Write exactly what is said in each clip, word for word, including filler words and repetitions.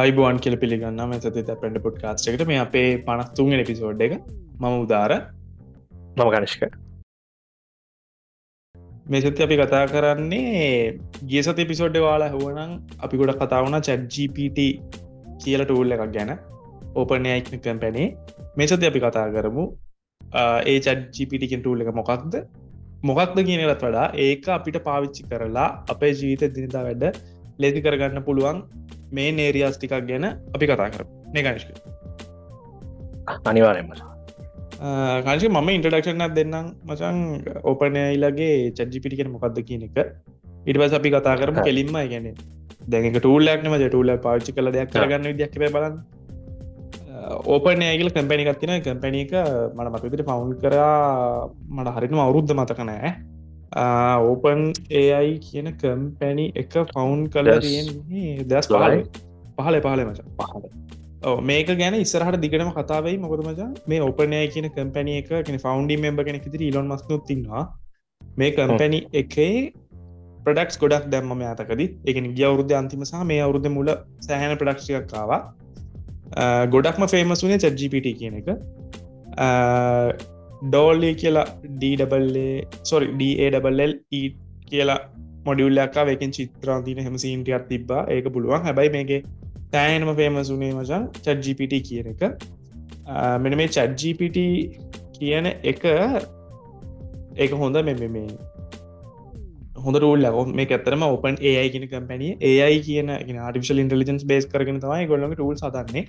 අයිබෝන් කියල පිළිගන්නම ඇතතිත පැඩ පොඩ් කාස්ටකට මේ අපේ පනස්තුන්ගෙන පිසෝඩ් එක මම උදාර මම ගනිෂ්ක මේසති අපි කතා කරන්නේ ගිය සති පිසෝඩ් වාලා හුවනම් අපි ගොඩ කතා වුණ ChatGPT කියල ටූල් එකක් ගැන OpenAI කම්පැනි මේසති අපි කතා කරමු ඒ ChatGPT කින් ටූල් එක මොකක්ද මොකක්ද කියනලත් වඩා ඒක අපිට පාවිච්චි කරලා අපේ ජීවිත දිනදා වැඩ ලෙදි කරගන්න පුළුවන් මේ නේරියස් ටිකක් ගැන අපි කතා කරමු නේ ගණිෂ්ක අනිවාර්යයෙන්ම ගණිෂ්ක මම ඉන්ට්‍රොඩක්ෂන් එකක් දෙන්නම් මචං OpenAI ලගේ ChatGPT කියන්නේ මොකක්ද කියන එක ඊට පස්සේ අපි කතා කරමු කෙලින්ම ඒ කියන්නේ දැන් එක ටූල් එකක් නේ මචං ටූල් එක පාවිච්චි කරලා දෙයක් කරගන්න විදියක් කියලා බලන්න OpenAI කියලා කම්පැනි එකක් තියෙනවා ඒ කම්පැනි එක මම මතක විදිහට ෆවුන්ඩ් කරා මට හරියටම අවුරුද්ද මතක නැහැ OpenAI කියන කම්පැනි එක ෆවුන්ඩ් කරලා තියෙන්නේ twenty fifteen මචං පහල. ඔව් මේක ගැන ඉස්සරහට දිගටම කතා වෙයි මොකද මචං මේ OpenAI කියන කම්පැනි එක කියන්නේ ෆවුන්ඩින් මෙම්බර් කෙනෙක් ඉදිරි ඊලොන් මස්ක්නුත් ඉන්නවා. මේ කම්පැනි එකේ ප්‍රොඩක්ට්ස් ගොඩක් දැම්ම මම අතකදී. ඒ කියන්නේ ගිය අවුරුද්දේ අන්තිම සහ මේ අවුරුද්දේ මුල සෑහෙන ප්‍රොඩක්ට්ස් ටිකක් ආවා. ගොඩක්ම ෆේමස් වුණේ ChatGPT කියන එක. DALL·E කියලා D A L L E sorry D A L L E කියලා මොඩියුල් එකක් ආව ඒකෙන් චිත්‍රාන් දින හැම සීන් ටිකක් තිබ්බා ඒක පුළුවන් හැබැයි මේකේ තෑයෙනම ෆේමස් උනේ මචං ChatGPT කියන එක මෙන්න මේ ChatGPT කියන එක ඒක හොඳ මේ මේ හොඳ ටූල් එකක් මේක ඇත්තටම OpenAI කියන කම්පැනි A I කියන කියන්නේ artificial intelligence බේස් කරගෙන තමයි ඒගොල්ලෝගේ ටූල්ස් හදන්නේ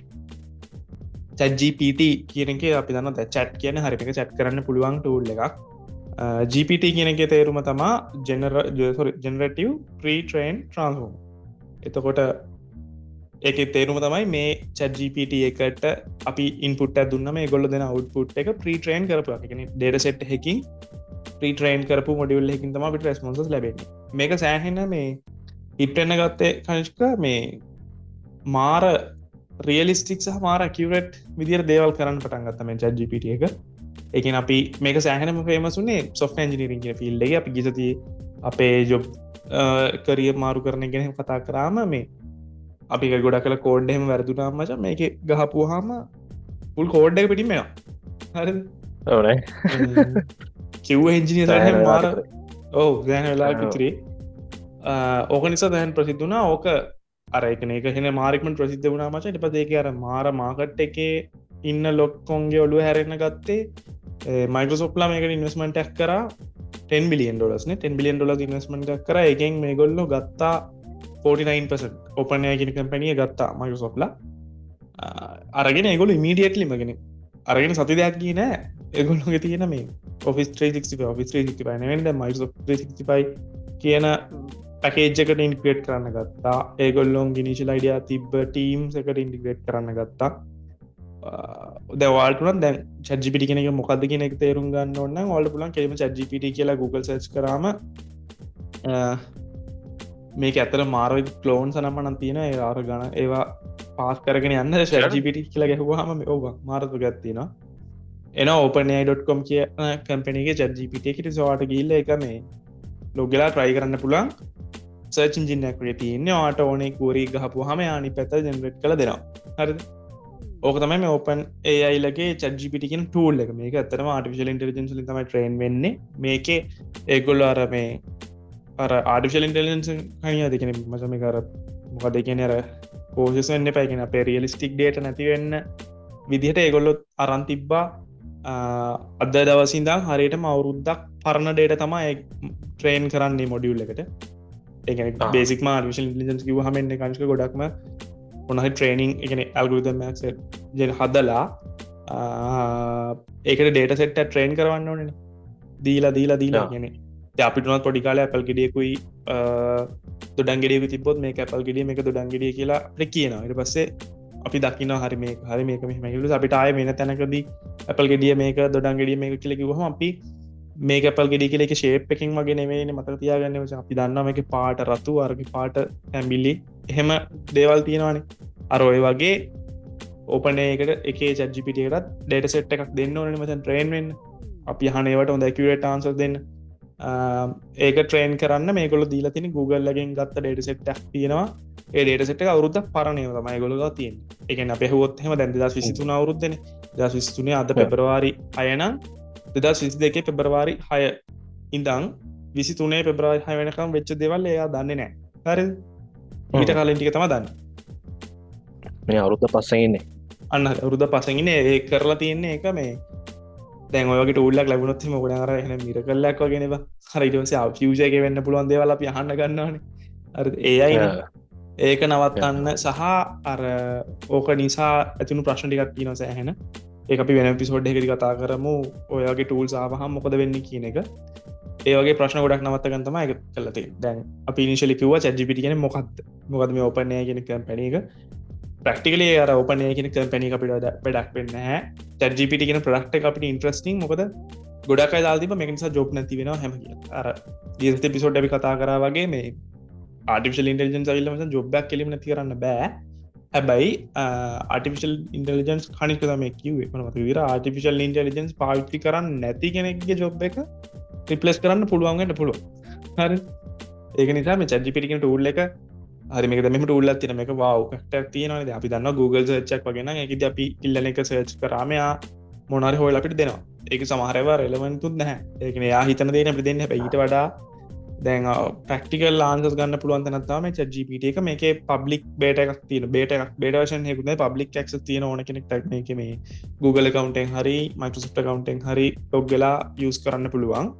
ChatGPT කියන එක අපි දන්නවා දැන් chat කියන්නේ හරියට එක chat කරන්න පුළුවන් tool එකක් G P T කියන එකේ තේරුම තමයි general sorry generative pre-trained transform. එතකොට ඒකේ තේරුම තමයි මේ ChatGPT එකට අපි input එකක් දුන්නම ඒගොල්ලෝ දෙන output එක pre-trained කරපුවා. ඒ කියන්නේ data set එකකින් pre-trained කරපු module එකකින් තමයි අපිට responses ලැබෙන්නේ. මේක සෑහෙන මේ hit වෙන ගත්තේ කනිෂ්ක මේ මාර රියලිස්ටික් සහ මාර ඇකියුරේට් විදියට දේවල් කරන්න පටන් ගත්තා මේ ChatGPT එක. ඒ කියන්නේ අපි මේක සෑහෙනම ෆේමස් උනේ software engineering කියන field එකේ අපි ගිහසතියේ අපේ job career මාරු කරන එක ගැන කතා කරාම මේ අපි ගොඩක් කල code එහෙම වැරදුනාම මචං මේකේ ගහපුවාම full code එක පිටින්ම එනවා. හරිද? ඔව් නේ. Q A engineer සෑහෙන මාර ඔව් දැන් වෙලා කිතරේ ඕක නිසා දැන් ප්‍රසිද්ධ වුණා ඕක අර එකනේ එක හෙන මාර්කට් ප්‍රසිද්ධ වුණා මචං ඊට පස්සේ ඒක අර මාර මාකට් එකේ ඉන්න ලොක්කොන්ගේ ඔළුව හැරෙන්න ගත්තේ Microsoft ලා මේකට ඉන්වෙස්ට්මන්ට් එකක් කරා ten billion dollars නේ ten billion dollars ඉන්වෙස්ට්මන්ට් එකක් කරා ඒකෙන් මේගොල්ලෝ ගත්තා forty-nine percent OpenAI කියන කම්පැනි එක ගත්තා Microsoft ලා අරගෙන ඒගොල්ලෝ ඉමීඩියට්ලි මගනේ අරගෙන සති දෙකක් ගියේ නෑ ඒගොල්ලෝගේ තියෙන මේ Office three sixty-five Office three sixty-five නෙවෙයි දැන් Microsoft three sixty-five කියන පැකේජ් එකට ඉන්ටිග්‍රේට් කරන්න ගත්තා ඒගොල්ලොන්ගේ ඉනිෂියල් අයිඩියා තිබ්බ ටීම්ස් එකට ඉන්ටිග්‍රේට් කරන්න ගත්තා දැන් ඔයාලට උනත් දැන් ChatGPT කියන එක මොකද්ද කියන එක තේරුම් ගන්න ඕන නම් ඔයාලට පුළුවන් කෙලිම ChatGPT කියලා Google search කරාම මේක ඇත්තට මාර ක්ලෝන්ස් අනම්ම නම් තියෙනවා ඒ ආර ගණ ඒවා පාස් කරගෙන යන්න ChatGPT කියලා ගැහුවාම ඔව් මාර තුගක් තියෙනවා එනවා openai dot com කියන කම්පැනි එකේ ChatGPT එකට ඔයාලට ගිහිල්ලා ඒක මේ log වෙලා try කරන්න පුළුවන් සර්ච් එන්ජින් එකක් වගේ තියෙන්නේ. ඔයාට ඕනේ query ගහපුවාම යානි පැත්තට ජෙනරේට් කරලා දෙනවා. හරිද? ඕක තමයි මේ OpenAI ලගේ ChatGPT කියන ටූල් එක. මේක ඇත්තටම artificial intelligence වලින් තමයි train වෙන්නේ. මේකේ ඒගොල්ලෝ අර මේ අර artificial intelligence කණියද කියන්නේ මම මේක අර මොකද කියන්නේ අර courses වෙන්න එපා. ඒ කියන්නේ අපේ realistic data නැති වෙන්න විදිහට ඒගොල්ලෝ අරන් තිබ්බා. අද දවසේ ඉඳන් හරියටම අවුරුද්දක් පරණ data තමයි train කරන්නේ module එකට. එකනේ බේසික් මා artificial intelligence කිව්වහම එන්නේ කංශක ගොඩක්ම මොනවායි ට්‍රේනින් එකනේ ඇල්ගොරිතම් එකක් සෙට් දෙන හදලා ඒකට data set එක ට්‍රේන් කරවන්න ඕනේනේ දීලා දීලා දීලා කියන්නේ දැන් අපිට උනත් පොඩි කාලේ Apple ගෙඩියකුයි දොඩම් ගෙඩියකුයි තිබ්බොත් මේක Apple ගෙඩිය මේක දොඩම් ගෙඩිය කියලා අපිට කියනවා ඊට පස්සේ අපි දකින්නවා හරි මේක හරි මේක මෙහෙම කියලා අපිට ආයේ වෙන තැනකදී Apple ගෙඩිය මේක දොඩම් ගෙඩිය මේක කියලා කිව්වහම අපි මේ කැපල් ගෙඩි කියල එක ශේප් එකින් වගේ නෙවෙයිනේ මතක තියාගන්න ඕනේ අපි දන්නවා මේකේ පාට රතු වර්ගී පාට ඇඹිලි එහෙම දේවල් තියෙනවානේ අර ඔය වගේ OpenAI එකට එකේ ChatGPT එකටත් data set එකක් දෙන්න ඕනේ මචං train වෙන්න අපි අහන ඒවට හොඳ accurate answer දෙන්න ඒක ට්‍රේන් කරන්න මේගොල්ලෝ දීලා තියෙන Google එකෙන් ගත්ත data set එකක් තියෙනවා. ඒ data set එක අවුරුද්දක් පරණ ඒවා තමයි ඒගොල්ලෝ ගාව තියෙන්නේ. ඒ කියන්නේ අපි හුවොත් එහෙම දැන් twenty twenty-three අවුරුද්දනේ. twenty twenty-three අද පෙබරවාරි six නම් twenty twenty-two පෙබරවාරි six ඉඳන් twenty-three පෙබරවාරි six වෙනකම් වෙච්ච දේවල් එයා දන්නේ නැහැ. හරිද? ඊට කලින් ටික තමයි දන්නේ. මේ අවුරුද්ද පස්සෙන් ඉන්නේ. අන්න අවුරුද්ද පස්සෙන් ඉන්නේ. ඒක කරලා තියෙන්නේ ඒක මේ දැන් ඔය වගේ ටූල් එකක් ලැබුණොත් එහෙම ගොඩක් අර එහෙනම් මිරකල් එකක් වගේ නේද? හරි ඊට පස්සේ ෆියුචර් එකේ වෙන්න පුළුවන් දේවල් අපි අහන්න ගන්නවානේ. හරිද? A I නේ. ඒක නවත්තන්න සහ අර ඕක නිසා ඇතිවුණු ප්‍රශ්න ටිකක් තියෙනවා සෑහෙන. ඒක අපි වෙන එපිසෝඩ් එකකදී කතා කරමු. ඔය වගේ ටූල්ස් ආවහම මොකද වෙන්නේ කියන එක. ඒ වගේ ප්‍රශ්න ගොඩක් නවත්ත ගන්න තමයි ඒක කරලා තියෙන්නේ. දැන් අපි ඉනිෂියලි කිව්වා ChatGPT කියන්නේ මොකක්ද? මොකද මේ OpenAI කියන කම්පැනි එක? ප්‍රැක්ටිකලි අර OpenAI කියන කම්පැනි එක අපිට වැඩක් වෙන්නේ නැහැ. ChatGPT කියන ප්‍රොඩක්ට් එක අපිට ඉන්ට්‍රෙස්ටිං මොකද ගොඩක් අය දාලා තිබ්බ මේක නිසා ජොබ් නැති වෙනවා හැම කියලා. අර ඊයේ එපිසෝඩ් අපි කතා කරා වගේ මේ artificial intelligence අවිල්ල මචන් ජොබ් එකක් කෙලිම නැති කරන්න බෑ. හැබැයි artificial intelligence කණික තමයි කිව්වේ මම මතක විතර artificial intelligence පාවිච්චි කරන්නේ නැති කෙනෙක්ගේ ජොබ් එක රිප්ලේස් කරන්න පුළුවන් වෙන්න පුළුවන්. හරි. ඒක නිසා මේ ChatGPT කියන ටූල් එක හරි මේක දැන් මෙහෙම ටූල් එකක් තියෙනවා මේක wow ෆැක්ටර් තියෙනවානේ. දැන් අපි දන්නවා Google search එකක් වගේ නම් ඒකදී අපි ඉල්ලන එක search කරාම යා මොන හරි හොයලා අපිට දෙනවා. ඒක සමහර ඒවා relevant උත් නැහැ. ඒ කියන්නේ යා හිතන දේ නේ අපිට දෙන්නේ. හැබැයි ඊට වඩා දැන් ප්‍රැක්ටිකල් ආන්සර්ස් ගන්න පුළුවන් තැනක් තමයි ChatGPT එක. මේකේ පබ්ලික් බේටා එකක් තියෙනවා. බේටා එකක් බේටා version එකකුත් නැහැ. පබ්ලික් ඇක්සස් තියෙන ඕන කෙනෙක් ටැග් මේකේ මේ Google account එකෙන් හරි Microsoft account එකෙන් හරි log වෙලා use කරන්න පුළුවන්.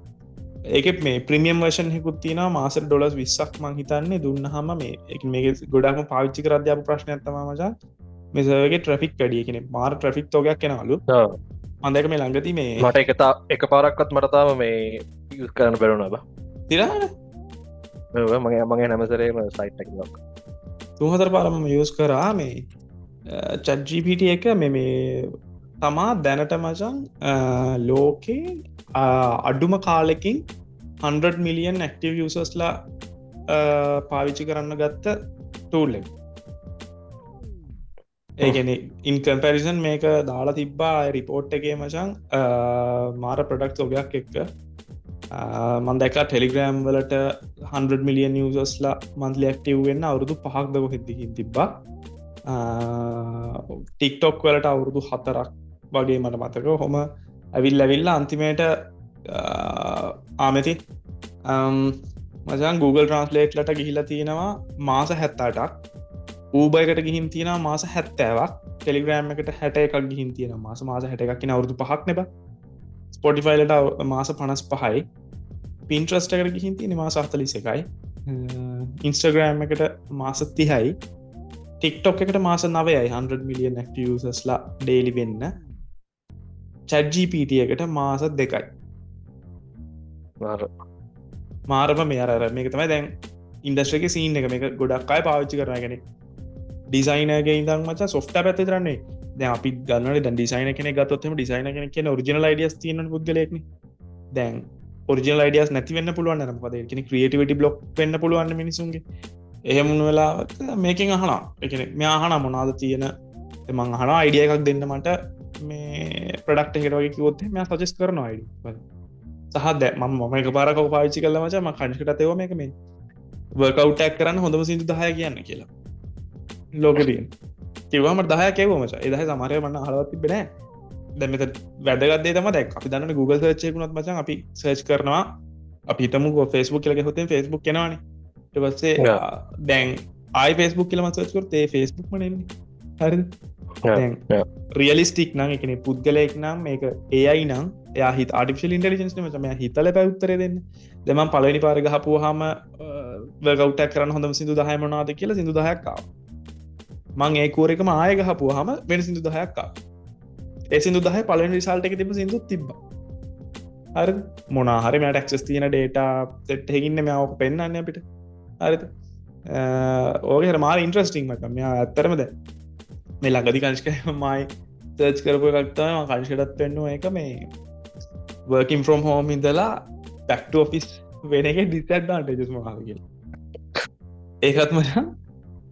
ඒකේ මේ premium version එකකුත් තියෙනවා. මාසෙට ඩොලර් twenty ක් මං හිතන්නේ දුන්නාම මේ ඒ කියන්නේ මේකේ ගොඩක්ම පාවිච්චි කරද්දී ආපු ප්‍රශ්නයක් තමයි මචං මේ server එකේ traffic වැඩි. ඒ කියන්නේ මාර traffic තෝගයක් එනවලු. ඔව්. මම දැක මේ ළඟදී මේ මට එක එකපාරක්වත් මට තාම මේ use කරන්න බැරුණා බා. තිරාන මගේ මගේ නමසරේම සයිට් එකක් ලොක් two hundred පාරම යූස් කරා මේ ChatGPT එක මේ මේ තමා දැනට මචං ලෝකේ අඩුම කාලෙකින් one hundred million active usersලා පාවිච්චි කරන්න ගත්ත tool එක. ඒ කියන්නේ in comparison මේක දාලා තිබ්බා report එකේ මචං මාර products ඔගයක් එක්ක මන් දැක්කා ටෙලිග්‍රෑම් වලට one hundred million users ලා monthly active වෙන්න අවුරුදු පහක්ද කොහෙදකින් තිබ්බා. TikTok වලට අවුරුදු හතරක් වගේ මට මතක. කොහොම ඇවිල්ලා ඇවිල්ලා අන්තිමේට ආමෙති මචං Google Translate ලට ගිහිලා තියෙනවා මාස seventy-eight ක්. Uber එකට ගිහින් තියෙනවා මාස seventy ක්. Telegram එකට sixty-one ක් ගිහින් තියෙනවා මාස මාස sixty-one ක් කියන අවුරුදු පහක් නේ බා. Spotify ලට මාස fifty-five යි. Pinterest එකට ගිහින් තියෙන්නේ මාස forty-one යි. Instagram එකට මාස thirty යි. TikTok එකට මාස nine යි one hundred million active users ලා daily වෙන්න. ChatGPT එකට මාස two යි. මාර මාරම මේ අර අර මේක තමයි දැන් ඉන්ඩස්ට්‍රි එකේ සීන් එක. මේක ගොඩක් අය පාවිච්චි කරනවා. يعني ඩිසයිනර් ගේ ඉඳන් මචං software පැත්තේ විතරක් නෙවෙයි. දැන් අපි ගන්නවනේ දැන් ඩිසයිනර් කෙනෙක් ගත්තොත් එහෙම ඩිසයිනර් කෙනෙක් කියන්නේ ඔරිජිනල් අයිඩියාස් තියෙනවනේ පුද්ගලයෙක්නේ. දැන් ඔරිජිනල් අයිඩියාස් නැති වෙන්න පුළුවන් නේද? මොකද ඒ කියන්නේ ක්‍රියේටිවිටි බ්ලොක් වෙන්න පුළුවන් නේ මිනිසුන්ගේ. එහෙම වුණ වෙලාවක මේකෙන් අහනවා. ඒ කියන්නේ මෙයා අහනවා මොනවාද තියෙන මම අහනවා අයිඩියා එකක් දෙන්න මට මේ ප්‍රොඩක්ට් එකකට වගේ කිව්වොත් එහෙම මෙයා සජෙස්ට් කරනවා අයිඩියා. සහ දැන් මම මම එකපාරක් ඔක පාවිච්චි කළා මචං මම කණිෂකටත් ඒව මේක මේ වර්ක්අවුට් එකක් කරන්න හොඳම සින්දු ten කියන්න කියලා. ලෝකෙදී කිව්වමට දහයක් කැවුවා මචං. ඒ දහය සමහර වෙලාවට මම අහලවත් තිබ්බේ නැහැ. දැන් මෙතන වැදගත් දේ තමයි දැන් අපි දන්නවනේ Google search එකකුණත් මචං අපි search කරනවා. අපි හිතමු Facebook කියලා ගහුවොත් එහෙනම් Facebook එනවනේ. ඊට පස්සේ දැන් ආයි Facebook කියලා මම search කරොත් ඒ Facebook මනේ එන්නේ. හරිද? දැන් realistic නම් ඒ කියන්නේ පුද්ගලයෙක් නම් මේක A I නම් එයා හිත artificial intelligence නේ මචං. මෙයා හිතලා පැය උත්තරේ දෙන්නේ. දැන් මම පළවෙනි පාර ගහපුවාම workout එකක් කරන්න හොඳම සින්දු ten මොනවාද කියලා සින්දු ten ක් ආවා. මං ඒ කෝර එකම ආයෙ ගහපුවාම වෙන සින්දු ten ක් ආවා. ඒ සින්දු ten පළවෙනි රිසල්ට් එකේ තිබ්බ සින්දුත් තිබ්බා. හරිද? මොනවා හරි මට ඇක්සස් තියෙන data set එකකින් නේ මම ඔක පෙන්නන්නේ අපිට. හරිද? අ ඕකේ හරිය මාර ඉන්ටරෙස්ටිං මචං. මෙයා ඇත්තටම දැන් මේ ළඟදී කනිෂ්කව මමයි සර්ච් කරපු එකක් තමයි මම කනිෂ්කටත් පෙන්නුවා. ඒක මේ working from home ඉඳලා back to office වෙන එකේ disadvantages මොකක්ද කියලා. ඒකත් මචං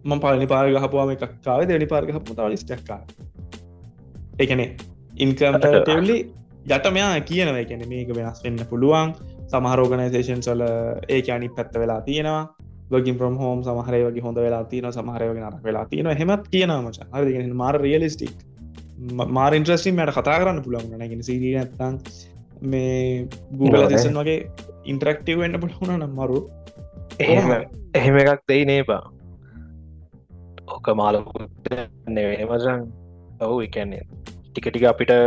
මම පළවෙනි පාර ගහපුවාම එකක් ආවේ දෙවෙනි පාර ගහපුවම තව ලිස්ට් එකක් ආවා. ඒ කියන්නේ ඉන්කම්පැටිබලි යට මෙයා කියනවා. ඒ කියන්නේ මේක වෙනස් වෙන්න පුළුවන්. සමහර ඕගනයිසේෂන්ස් වල ඒක අනිත් පැත්ත වෙලා තියෙනවා. working from home සමහර ඒ වගේ හොඳ වෙලා තියෙනවා, සමහර ඒ වගේ නරක වෙලා තියෙනවා. එහෙමත් කියනවා මචං. හරිද? ඒ කියන්නේ මාර රියලිස්ටික්. මාර ඉන්ට්‍රෙස්ටිං මට කතා කරන්න පුළුවන් වුණා. ඒ කියන්නේ සීරිය නැත්තම් මේ Google Assistant වගේ ඉන්ටරැක්ටිව් වෙන්න පුළුවන් වුණා නම් මරු. එහෙම එහෙම එකක් දෙයි නේපා. ඔක මාළුත් නෙවෙයි මචං. ඔව් ඒ කියන්නේ ටික ටික අපිට A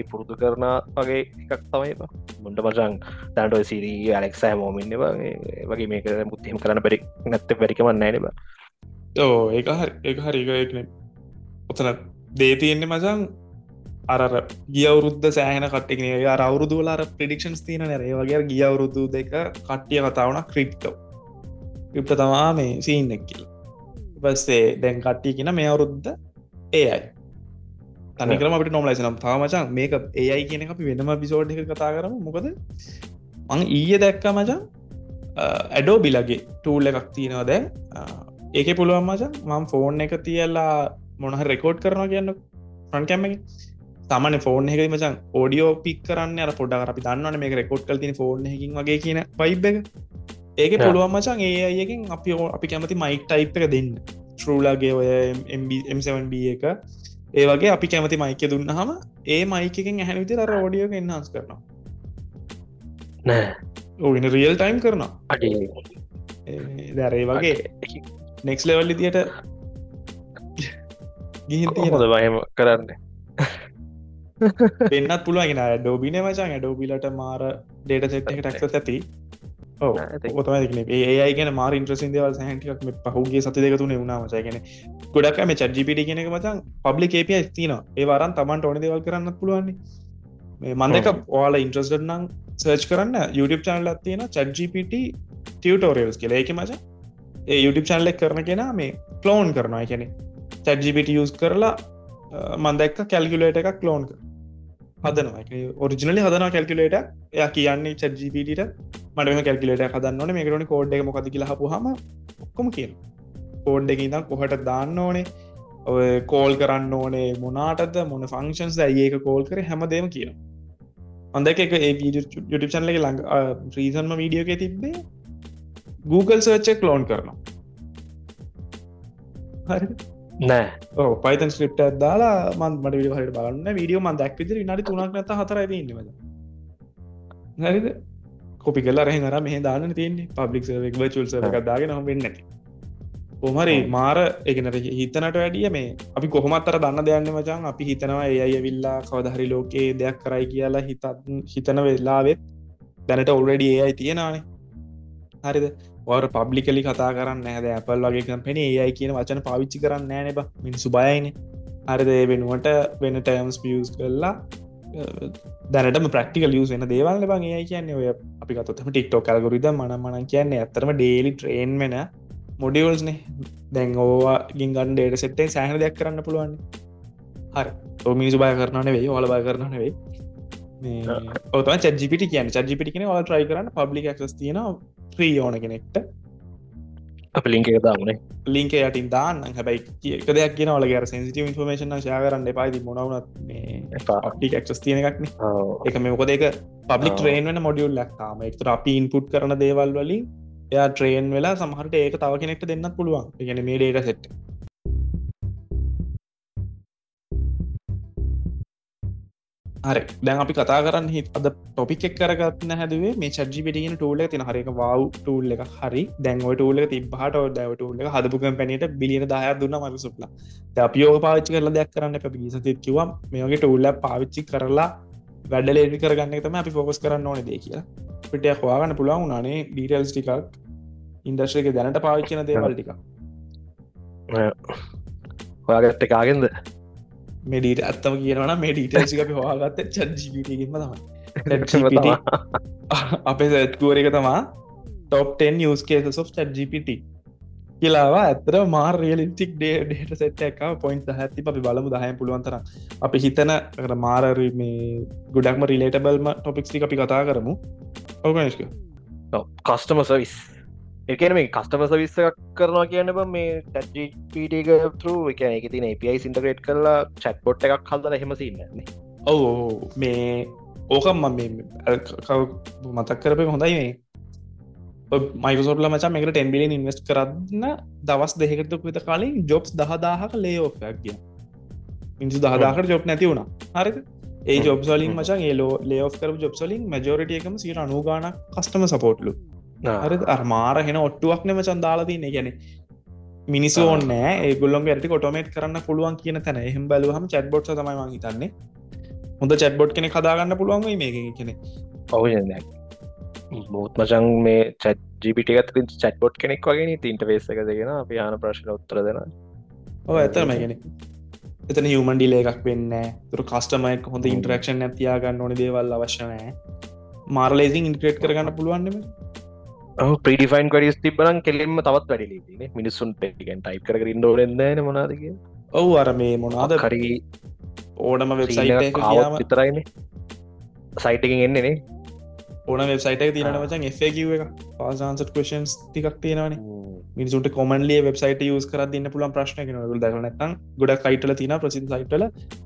I පුරුදු කරන වගේ එකක් තමයි බා. මොන්ට මචං දැනට ඔය Siri, Alexa හැමෝමින් නේ බා. ඒ වගේ මේක මුත් එහෙම කරන්න බැරි නැත්නම් බැරි කමක් නැහැ නේ බා. ඔව් ඒක හරි. ඒක හරි. ඒක නේ. ඔතන දේ තියෙන්නේ මචං අර අර ගිය අවුරුද්ද සෑහෙන කට්ටිය කියන ඒ අර අවුරුදු වල අර ප්‍රෙඩික්ෂන්ස් තියෙනනේ. ඒ වගේ අර ගිය අවුරුදු දෙක කට්ටිය කතා වුණා ක්‍රිප්ටෝ. ක්‍රිප්ටෝ තමයි මේ සීන් එක කියලා. ඊට පස්සේ දැන් කට්ටිය කියන මේ අවුරුද්ද A I. තනිකරම අපිට normalize නම් තාම මචං මේක A I කියන එක අපි වෙනම episode එකකට කතා කරමු. මොකද මං ඊයේ දැක්කා මචං Adobe ලගේ tool එකක් තියෙනවා දැන්. ඒකේ පුළුවන් මචං මම phone එක තියලා මොන හරි record කරනවා කියන්නේ front cam එකේ. තමන ෆෝන් එකයි මචං ඔඩියෝ පික් කරන්න අර පොඩ්ඩක් අපි දන්නවනේ මේක රෙකෝඩ් කරලා තියෙන ෆෝන් එකකින් වගේ කියන වයිබ් එක. ඒකේ පුළුවන් මචං A I එකකින් අපි අපි කැමති මයික් ටයිප් එක දෙන්න. ට්‍රූලාගේ ඔය M seven B එක ඒ වගේ අපි කැමති මයික් එක දුන්නාම ඒ මයික් එකෙන් ඇහෙන විදිහට අර ඔඩියෝ එක එන්හාන්ස් කරනවා. නෑ. ඔය ඉන රියල් ටයිම් කරනවා. අඩේ. ඒ දැන් ඒ වගේ next level විදියට ගිහින් තියෙනවා. එහෙම කරන්නේ. වෙන්නත් පුළුවන් Adobe මචං Adobe ලට මාර data set එකට access ඇති. ඔව්. ඔතනයි කියන්නේ ඒ A I ගැන මාර interesting දේවල් සෑහෙන ටිකක් මේ පහුගිය සති දෙක තුනේ වුණා මචං. ඒ කියන්නේ ගොඩක් අය මේ ChatGPT කියන එක මචං public A P Is තියෙනවා. ඒව අරන් Tamanට ඕනේ දේවල් කරන්නත් පුළුවන්. මේ මම දෙක ඔයාලා interested නම් search කරන්න YouTube channel එකක් තියෙනවා ChatGPT tutorials කියලා. ඒකේ මචං ඒ YouTube channel එක කරන කෙනා මේ clone කරනවා. ඒ කියන්නේ ChatGPT use කරලා මම දැක්ක calculator එකක් clone කරනවා. හදනවා ඒ ඔරිජිනලි හදනවා කැල්කියුලේටර් එයා කියන්නේ ChatGPT ට මට මෙහෙම කැල්කියුලේටර් එකක් හදන්න ඕනේ මේකට ඕනේ කෝඩ් එක මොකද්ද කියලා අහපුවාම ඔක්කොම කියනවා කෝඩ් එකේ ඉඳන් කොහට දාන්න ඕනේ ඔය කෝල් කරන්න ඕනේ මොනකටද මොන ෆන්ක්ෂන්ස්ද ඇයි ඒක කෝල් කරේ හැමදේම කියනවා මම දැක්ක ඒක ඒ වීඩියෝ YouTube channel එකේ ළඟ රීසන්ම වීඩියෝ එකේ තිබ්බේ Google search එක ක්ලෝන් කරනවා හරිද නෑ ඔව් Python script එකක් දාලා මම මට වීඩියෝ හරියට බලන්න නෑ වීඩියෝ මම දැක්ක විදිහට විනාඩි තුනක් නැත්නම් හතරයි තියෙන්නේ මචං හරිද කොපි කරලා රහෙන් අරන් මෙහෙන් දාන්නනේ තියෙන්නේ public server එක virtual server එකක් දාගෙන හම් වෙන්නේ නැති කොහොම හරි මාර ඒ කියන්නේ හිතනට වැඩිය මේ අපි කොහොමත් අර දන්න දෙයක් නේ මචං අපි හිතනවා A I ඇවිල්ලා කවදා හරි ලෝකේ දෙයක් කරයි කියලා හිත හිතන වෙලාවෙත් දැනට already A I තියෙනවානේ හරිද ඔර පබ්ලිකලි කතා කරන්න නැහැ දැන් Apple වගේ කම්පැනි A I කියන වචන පාවිච්චි කරන්නේ නැහැ නේ බා මිනිස්සු බයයිනේ හරිද ඒ වෙනුවට වෙන terms use කරලා දැනටම practical use වෙන දේවල් නේ බං A I කියන්නේ ඔය අපි ගත්තොත් එහෙම TikTok algorithm මනම් මනම් කියන්නේ ඇත්තටම daily train වෙන modules නේ දැන් ඕවා ගින් ගන්න data set එකෙන් සෑහෙන දෙයක් කරන්න පුළුවන් නේ හරි ඔය මිනිස්සු බය කරනව නෙවෙයි ඔයාලා බය කරනව නෙවෙයි මේ ඔය තමයි ChatGPT කියන්නේ ChatGPT කියන්නේ ඔයාලා try කරන්න public access තියෙනවා ්‍රී ඕන කෙනෙක්ට අප ලිංක දාමන ලිංක යටින් දාන්න හැබයි එක දෙයක් කියන ඔලගේ සෙන්සිටව ඉන්ෆර්මේෂන ශා කරන්න පාති මොනවනත් ක්ස් තියන එකක්න එක මේකොද එක පබ්ලික් ට්‍රේන් වෙන මොඩියුල් ලක්කාම එක්තර අපි ඉන්පුට් කරන දේවල් වලින් එයා ට්‍රේන් වෙලා සමහට ඒක තව කෙනෙක්ට දෙන්න පුළුවන් ගැන මේ ඩේට සෙට් හරි දැන් අපි කතා කරන්න හිත අද ටොපික් එක කරගන්න හැදුවේ මේ ChatGPT කියන ටූල් එක තියෙන හරිය එක wow ටූල් එකක් හරි දැන් ওই ටූල් එක තිබ්බහට ඔය දැන් ඔය ටූල් එක හදපු කම්පැනිට බිලියන දහයක් දුන්නා Microsoft ලා. දැන් අපි ඕක පාවිච්චි කරලා දෙයක් කරන්න අපි ගියසතිත් කිව්වා මේ වගේ ටූල් එකක් පාවිච්චි කරලා වැඩ ලේසි කරගන්න එක තමයි අපි ફોකස් කරන්න ඕනේ දෙය කියලා. අපිට ඒක හොයාගන්න පුළුවන් උනානේ ඩීටේල්ස් ටිකක් ඉන්ඩස්ට්‍රි එකේ දැනට පාවිච්චි කරන දේවල් ටිකක්. හොයාගත්ත එක ආගෙනද? මෙඩීට ඇත්තම කියනවන මේ ඩීටල්සි අපි හවාගත්ත ChatGPT-කින්ම තමයි අපේ සැත්කුවර එක තමා top ten use cases of ChatGPT කියලාවා ඇත්තර මාර් රියලිස්ටික් ඩේට සෙට් එකක් පොයින්ට් දහයක් තිබ්බ අපි බලමු දහයෙන් පුළුවන් තරම් අපි හිතන මාර මේ ගොඩක්ම රිලේටබල්ම ටොපික්ස් ටික අපි කතා කරමු ඕගනිෂ්ක ඔව් කස්ටමර් සර්විස් ඒ කියන්නේ මේ කස්ටමර් සර්විස් එකක් කරනවා කියන්නේ බං මේ ChatGPT එක through ඒ කියන්නේ ඒකේ තියෙන A P Is integrate කරලා chatbot එකක් හදලා එහෙම සීන් නැහැ නේ. ඔව් ඔව් මේ وغمم متذكر بهم هداي يعني මයිකෝසොෆ්ට් ලා මචං මේකට ten billion ඉන්වෙස්ට් කරන්න දවස් දෙකකට විතර කලින් ජොබ්ස් ten thousand ක ලේ ඔෆ් එකක් ගියා. මිනිස්සු ten thousand කට ජොබ් නැති වුණා. හරිද? ඒ ජොබ්ස් වලින් මචං ඒ ලේ ඔෆ් කරපු ජොබ්ස් වලින් මැජොරිටි එකම ninety ගාණක් කස්ටමර් සපෝට් ලු. හරිද? අර මාර වෙන ඔට්ටුවක් නේ මචං දාලා තින්නේ. ඒ කියන්නේ මිනිස්සු ඕනේ නැහැ. ඒගොල්ලෝගේ ඇරිටික ඔටෝමේට් කරන්න පුළුවන් කියන තැන. එහෙම බලුවාම chat bots තමයි මම හිතන්නේ. හොඳ chat bot කෙනෙක් හදා ගන්න පුළුවන් වෙයි මේකෙන් කියන්නේ. ඔව් නේද? බොහොත් මචං මේ chat G P T එකත් chat bot කෙනෙක් වගේ නේද ඉන්ටර්ෆේස් එක දෙගෙන අපි අහන ප්‍රශ්න උත්තර දෙනවා. ඔව් ඇත්තටම ඒ කියන්නේ. එතන human delay එකක් වෙන්නේ නැහැ. ඒතර customer එක හොඳ interaction එකක් තියා ගන්න ඕනේ දේවල් අවශ්‍ය නැහැ. moralizing integrate කරගන්න පුළුවන් නේ. ඔව් predefined queries තිබ්බනම් කෙලින්ම තවත් වැඩි ලීදී නේ. මිනිස්සුන්ට ඒ කියන්නේ type කරගෙන ඉන්න ඕනේ නැහැ නේ මොනවාද කියන්නේ. ඔව් අර මේ මොනවාද කරි ඕනම වෙබ්සයිට් එකක ගියාම විතරයිනේ සයිට් එකකින් එන්නේ නේ ඕනම වෙබ්සයිට් එකක තියෙනවා මචං F A Q එක fast answer questions ටිකක් තියෙනවානේ මිනිසුන්ට commonly ඒ වෙබ්සයිට් එක use කරද්දී ඉන්න පුළුවන් ප්‍රශ්න කෙනා ඒගොල්ලෝ දැකලා නැත්නම් ගොඩක් site වල තියෙනවා ප්‍රසිද්ධ site වල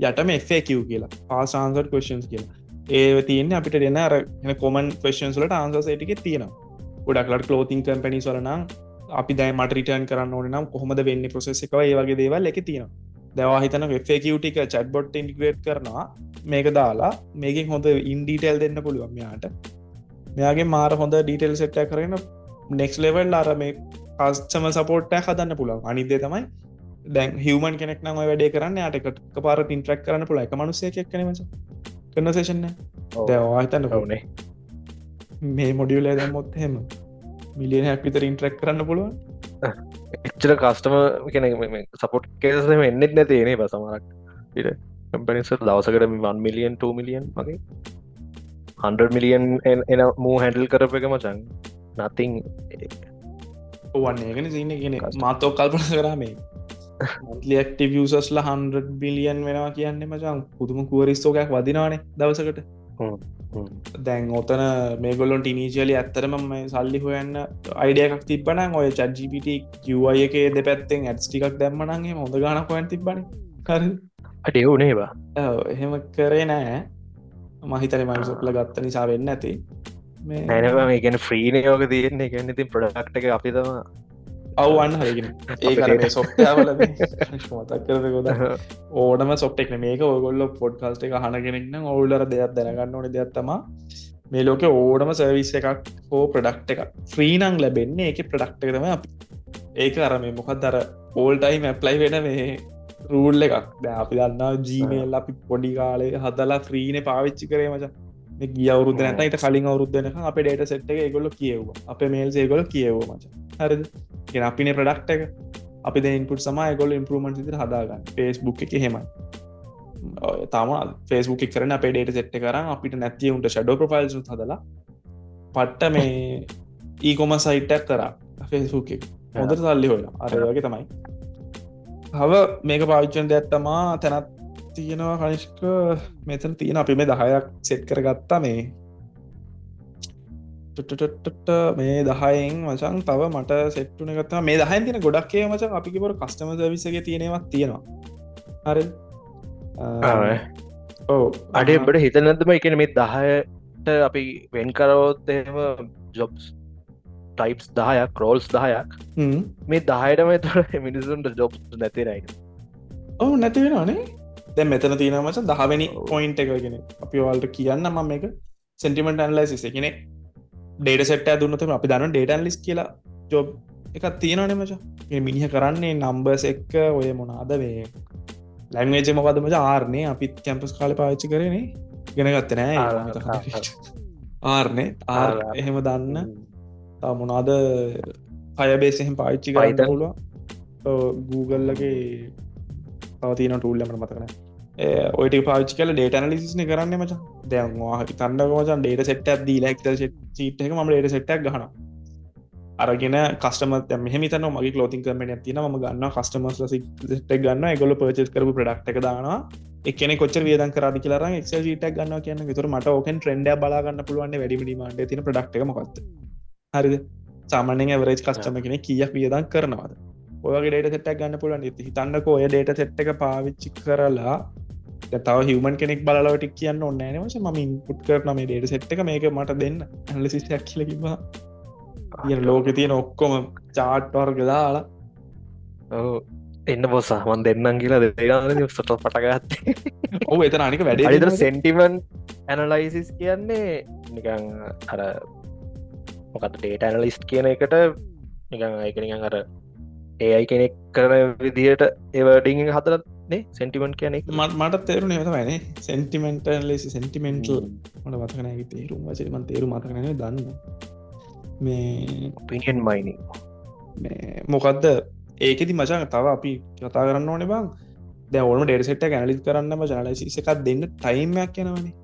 යට මේ F A Q කියලා fast answer questions කියලා ඒව තියෙන්නේ අපිට දෙන අර වෙන common questions වලට answers ඒ ටිකේ තියෙනවා ගොඩක් ලට clothing companies වල නම් අපි දැන් මට return කරන්න ඕනේ නම් කොහොමද වෙන්නේ process එක වගේ ඒ වගේ දේවල් එකේ තියෙනවා දවා හිතන F A Q ටික chat bot integrate කරනවා මේක දාලා මේකෙන් හොඳ in detail දෙන්න පුළුවන් මෙයාට මෙයාගේ මාර හොඳ detail set එක කරගෙන next level අර මේ customer support එක හදන්න පුළුවන් අනිත් දේ තමයි දැන් human කෙනෙක් නම් ඔය වැඩේ කරන්නේ යාට එකපාරට interact කරන්න පුළුවන් එක මිනිහෙක් එක්කනේ මචං conversation නෑ දවා හිතන්න ඕනේ මේ module එක දැම්මොත් එහෙම million එකක් විතර interact කරන්න පුළුවන් එච්චර කස්ටමර් කියන්නේ සපෝට් කේසස් එහෙම එන්නේ නැති නේ බා සමහරක් ඊට කම්පැනිස් වල දවසකට one million two million වගේ one hundred million එන මූ හැන්ඩල් කරපු එක මචං nothing ඕවන්නේ ඒකනේ සීන් එක කියන්නේ මාත් ඔක් කල්පනා කරා මේ monthly active users ලා one hundred billion වෙනවා කියන්නේ මචං පුදුම queries එකක් වදිනවනේ දවසකට හ්ම් දැන් ඔතන මේගොල්ලොන්ට ඉනිෂියලි ඇත්තටම මම සල්ලි හොයන්න අයිඩියා එකක් තිබ්බනම් ඔය chat G P T Q I එකේ දෙපැත්තෙන් ඇඩ්ස් ටිකක් දැම්ම නම් එහෙම හොඳ ගාණක් හොයන්න තිබ්බනේ. හරිද? අඩේ උනේ බා. ඔව් එහෙම කරේ නෑ. මම හිතන්නේ Microsoft ලා ගත්ත නිසා වෙන්නේ නැති. මේ නෑ නෑ මේ කියන්නේ free නේ ඔක තියෙන්නේ. ඒ කියන්නේ ඉතින් product එක අපි තමයි ඔව් අන්න හරියගෙන. ඒක අර මේ software වල මේ මතක් කරද ගොඩක්. ඕනම software එක නේ මේක ඔයගොල්ලෝ podcast එක අහන කෙනෙක් නම් ඔයගොල්ලෝ අර දෙයක් දැනගන්න ඕනේ දෙයක් තමයි මේ ලෝකේ ඕනම service එකක් හෝ product එකක් free නම් ලැබෙන්නේ ඒකේ product එක තමයි අපි ඒක අර මේ මොකක්ද අර all time apply වෙන මේ rule එකක්. දැන් අපි දන්නවා Gmail අපි පොඩි කාලේ හදලා free නේ පාවිච්චි කරේ මචං. මේ ගිය අවුරුද්ද නැත්නම් ඊට කලින් අවුරුද්ද වෙනකන් අපේ data set එක ඒගොල්ලෝ කියෙව්වා. අපේ mails ඒගොල්ලෝ කියෙව්වා මචං. හරිද? කියන අපිනේ product එක අපි දැන් input සමා ඒගොල්ලෝ improvement විදිහට හදා ගන්න. Facebook එකේ එහෙමයි. ඔය තමයි Facebook එක කරන්නේ අපේ data set එක අරන් අපිට නැති උන්ට shadow profiles උත් හදලා පට්ට මේ e-commerce site එකක් කරා Facebook එක. හොඳට සල්ලි හොයලා. අර ඒ වගේ තමයි. හව මේක පාවිච්චි කරන දෙයක් තමයි තනත් තියෙනවා කනිෂ්ක මෙතන තියෙන අපි මේ දහයක් සෙට් කරගත්තා මේ ටටටට මේ දහයෙන් මචං තව මට සෙට් වුණ එක තමයි මේ දහයෙන් තියෙන ගොඩක් ඒවා මචං අපි කිව්වර කස්ටමර් සර්විස් එකේ තියෙනවක් තියෙනවා හරිද ඔව් අඩේ අපිට හිතන්නේ නැද්ද මේ කියන්නේ මේ දහයට අපි වෙන් කරවොත් එහෙම jobs types ten roles ten මේ ten ටම ඒතර මිනිසුන්ට ජොබ්ස් නැති නේද ඔව් නැති වෙනවා නේ දැන් මෙතන තියෙනවා මචං ten වෙනි පොයින්ට් එක කියන්නේ අපි ඔයාලට කියන්න මම මේක sentiment analysis එක කියන්නේ data set එක දුන්නොත් අපි දන්නවා data analyst කියලා job එකක් තියෙනවනේ මචං. මේ මිනිහ කරන්නේ numbers එක්ක ඔය මොනවාද මේ language එක මොකද්ද මචං R නේ අපි campus කාලේ පාවිච්චි කරේ නේ. ඉගෙන ගත්තේ නෑ R නේ R එහෙම දන්න තව මොනවාද Firebase එහෙම පාවිච්චි කරන්න පුළුවන්. Google ලගේ තව තියෙන ටූල් එකකට මතක නැහැ. ඔය ටික පාවිච්චි කරලා data analysis නේ කරන්නේ මචං. දැන් ඔයා හිතන්නකෝ මචං data set එකක් දීලා Excel sheet එකක මම data set එකක් ගහනවා. අරගෙන customer දැන් මෙහෙම හිතනවා මගේ clothing company එකක් තියෙනවා මම ගන්නවා customers ලා set එකක් ගන්නවා ඒගොල්ලෝ purchase කරපු product එක දානවා. එක්කෙනෙක් කොච්චර වියදම් කරාද කියලා අරන් Excel sheet එකක් ගන්නවා කියන්නේ. ඒතර මට ඕකෙන් trend එක බලා ගන්න පුළුවන් නේ වැඩිම demand එකේ තියෙන product එක මොකක්ද. හරිද? සාමාන්‍යයෙන් average customer කෙනෙක් කීයක් වියදම් කරනවද? ඔයගේ data set එකක් ගන්න පුළුවන් ඉතින් හිතන්නකෝ ඔය data set එක පාවිච්චි කරලා තව හියුමන් කෙනෙක් බලලා ටික කියන්න ඕනේ නැහැ නේ. මම ඉන්පුට් කරනවා මේ data set එක මේක මට දෙන්න ඇනලිසිස් එකක් කියලා කිව්වා. ඊට ලෝකේ තියෙන ඔක්කොම chart වර්ග දාලා ඔව් එන්න බෝසා මම දෙන්නම් කියලා දෙයිලා සටල් පට ගත්තේ. ඔව් එතන අනික වැඩේ අනිතර sentiment analysis කියන්නේ නිකන් අර මොකක්ද data analyst කියන එකට නිකන් ඒක නිකන් අර A I කෙනෙක් කරන විදිහට ඒ වර්ඩින් එක හදලා නේ sentiment කියන්නේ මට තේරුනේ එහෙම තමයි නේ sentiment analysis sentimental මට මතක නැහැ ඒක තේරුම් වශයෙන් මම තේරුම් මතක නැහැ දන්නේ මේ opinion mining මේ මොකද්ද ඒකෙදි මචං තව අපි කතා කරන්න ඕනේ බං දැන් ඕනම data set එකක් ඇනලිස් කරන්න මචං ඇනලිසිස් එකක් දෙන්න time එකක් යනවනේ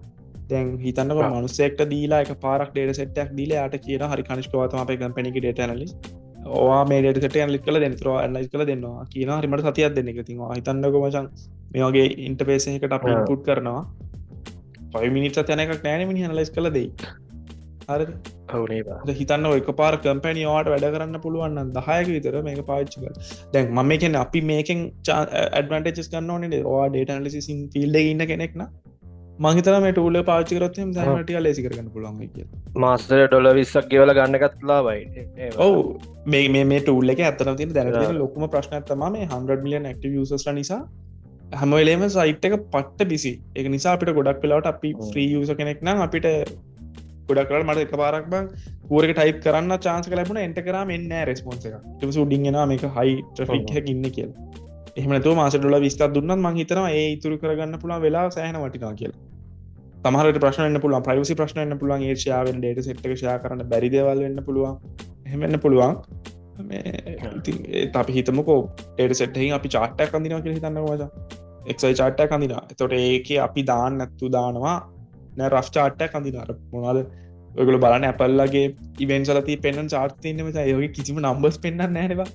දැන් හිතන්නකො මනුස්සයෙක්ට දීලා එකපාරක් data set එකක් දීලා යාට කියනවා හරි කනිෂ්කව තමයි අපේ company එකේ data analyst ඔයා මේ data set එක ඇනලිස් කරලා දෙන්න තරෝ ඇනලයිස් කරලා දෙන්නවා කියනවා හරි මට සතියක් දෙන්න කියලා ඉතින් ඔයා හිතන්නකො මචං මේ වගේ interface එකකට අපි input කරනවා five minutes එක යන එකක් නෑනේ මිනිහ ඇනලයිස් කරලා දෙයි හරිද ඔව් හිතන්න එකපාර කම්පැනි ඔයාට වැඩ කරන්න පුළුවන් නම් දහයක විතර මේක පාවිච්චි කරලා දැන් මම මේ කියන්නේ අපි මේකෙන් ඇඩ්වාන්ටේජස් ගන්න ඕනේ නේද ඔයා data analysis in field එකේ ඉන්න කෙනෙක් නම් මම හිතනවා මේ tool එක පාවිච්චි කරොත් එහෙම සමහර ටිකක් ලේසි කරගන්න පුළුවන් වෙයි කියලා මාසෙට ඩොලර් විස්සක් ගෙවලා ගන්න එකත් ලාභයි ඔව් මේ මේ මේ tool එකේ ඇත්තටම තියෙන දැනට තියෙන ලොකුම ප්‍රශ්නයක් තමයි මේ one hundred million active users ලා නිසා හැම වෙලේම site එක පට්ට busy ඒක නිසා අපිට ගොඩක් වෙලාවට අපි free user කෙනෙක් නම් අපිට ගොඩක් කරලා මට එකපාරක් බං කූරේක ටයිප් කරන්න chance එක ලැබුණා එන්ටර් කරාම එන්නේ නැහැ response එක. ඊට පස්සේ උඩින් එනවා මේක high traffic එකක් ඉන්නේ කියලා. එහෙම නැතුව මාසෙට ඩොලර් twenty ක් දුන්නත් මං හිතනවා ඒ ඉතුරු කරගන්න පුළුවන් වෙලාව සෑහෙන වටිනවා කියලා. සමහර විට ප්‍රශ්න වෙන්න පුළුවන්, privacy ප්‍රශ්න වෙන්න පුළුවන්, ඒ share වෙන data set එක share කරන්න බැරි දේවල් වෙන්න පුළුවන්. එහෙම වෙන්න පුළුවන්. මේ ඉතින් ඒත් අපි හිතමුකෝ data set එකකින් අපි chart එකක් අඳිනවා කියලා හිතන්නකෝ මචං. X Y chart එකක් අඳිනවා. එතකොට ඒකේ අපි දාන්න නැතු දානවා රෆ් චාට්ටයක් අඳිනාර මොනාද ඔයගොල්ලෝ බලන්න ඇපල්ලගේ ඉවෙන්ට්ස් වල තියෙන පෙන්නන chart තියෙන්නේ මචං ඒකේ කිසිම numbers පෙන්නන්නේ නැහැ නේ බං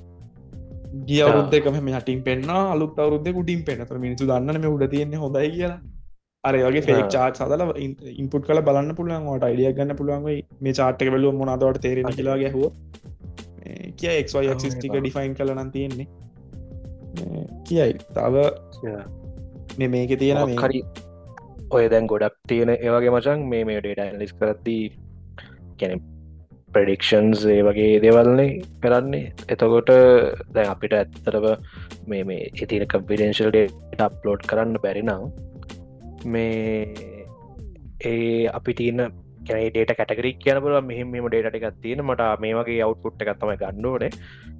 ගිය අවුරුද්දේක මෙහෙම යටින් පෙන්නනවා අලුත් අවුරුද්දේ උඩින් පෙන්නනවා ඒතර මිනිස්සු දන්නවනේ මේ උඩ තියෙන්නේ හොඳයි කියලා අර ඒ වගේ fake charts හදලා input කරලා බලන්න පුළුවන් ඔයාලට idea ගන්න පුළුවන් වෙයි මේ chart එක බලුවම මොනවාද ඔයාලට තේරෙන්නේ කියලා වගේ අහුවොත් මේ කියයි x y axis ටික define කරලා නම් තියෙන්නේ මේ කියයි තව මේ මේකේ තියෙන මේ හරි ඔය දැන් ගොඩක් තියෙන ඒවගේ මචන් මේ මේ ඩේටා ඇනලිස් කරද්දී කියන්නේ ප්‍රෙඩික්ෂන්ස් ඒ වගේ දේවල්නේ කරන්නේ එතකොට දැන් අපිට ඇත්තටම මේ මේ ඒ තියෙන කන්ෆිඩෙන්ෂල් ඩේටා අප්ලෝඩ් කරන්න බැරි නම් මේ ඒ අපි තියෙන කියන්නේ ඩේටා කැටගරි කියන බලව මෙහෙම මෙහෙම ඩේටා ටිකක් තියෙන මට මේ වගේ අවුට්පුට් එකක් තමයි ගන්න ඕනේ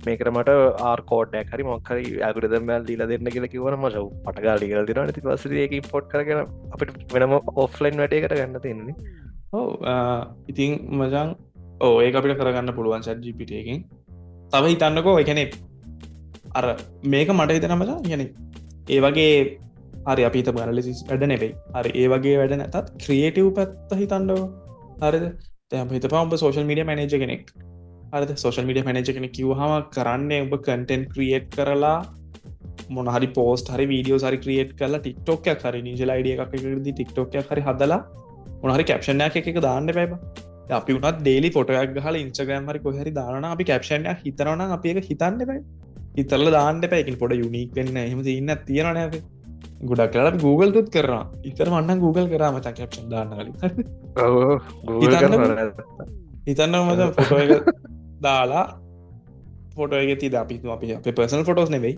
මේකට මට R කෝඩ් එකක් හරි මොකක් හරි ඇල්ගොරිතම් එකක් දීලා දෙන්න කියලා කිව්වම මම පටගාලි කියලා දෙනවා ඊට පස්සේ ඒක ඉම්පෝට් කරගෙන අපිට වෙනම ඔෆ්ලයින් වැඩේකට ගන්න තියෙනනේ ඔව් ඉතින් මචං ඔව් ඒක අපිට කරගන්න පුළුවන් chat gpt එකෙන් තව හිතන්නකෝ ඒ කියන්නේ අර මේක මට හිතෙනවා මචං يعني ඒ වගේ හරි අපි හිතමු ඇනලිසිස් වැඩ නෙවෙයි හරි ඒ වගේ වැඩ නැතත් ක්‍රියේටිව් පැත්ත හිතන්නකෝ හරිද දැන් හිතපන් ඔබ social media manager කෙනෙක් හරිද social media manager කෙනෙක් කිව්වහම කරන්නේ ඔබ content create කරලා මොන හරි post හරි videos හරි create කරලා TikTok එකක් හරි initial idea එකක් එකකදී TikTok එකක් හරි හදලා මොන හරි caption එකක් එක එක දාන්න එපා බා දැන් අපි උනත් daily photo එකක් ගහලා Instagram හරි කොහේ හරි දානවා නම් අපි caption එකක් හිතනවා නම් අපි ඒක හිතන්න එපා හිතලා දාන්න එපා ඒකෙන් පොඩ unique වෙන්න එහෙම තියෙන්න තියනවනේ අපි ගොඩක් වෙලාවට Google දුත් කරනවා. ඉතරම අන්න Google කරා මචං caption දාන්න කලින්. ඔව් Google කරනවා. ඉතනම මචං ෆොටෝ එක දාලා ෆොටෝ එකේ තියෙන අපි අපි අපේ personal photos නෙවෙයි.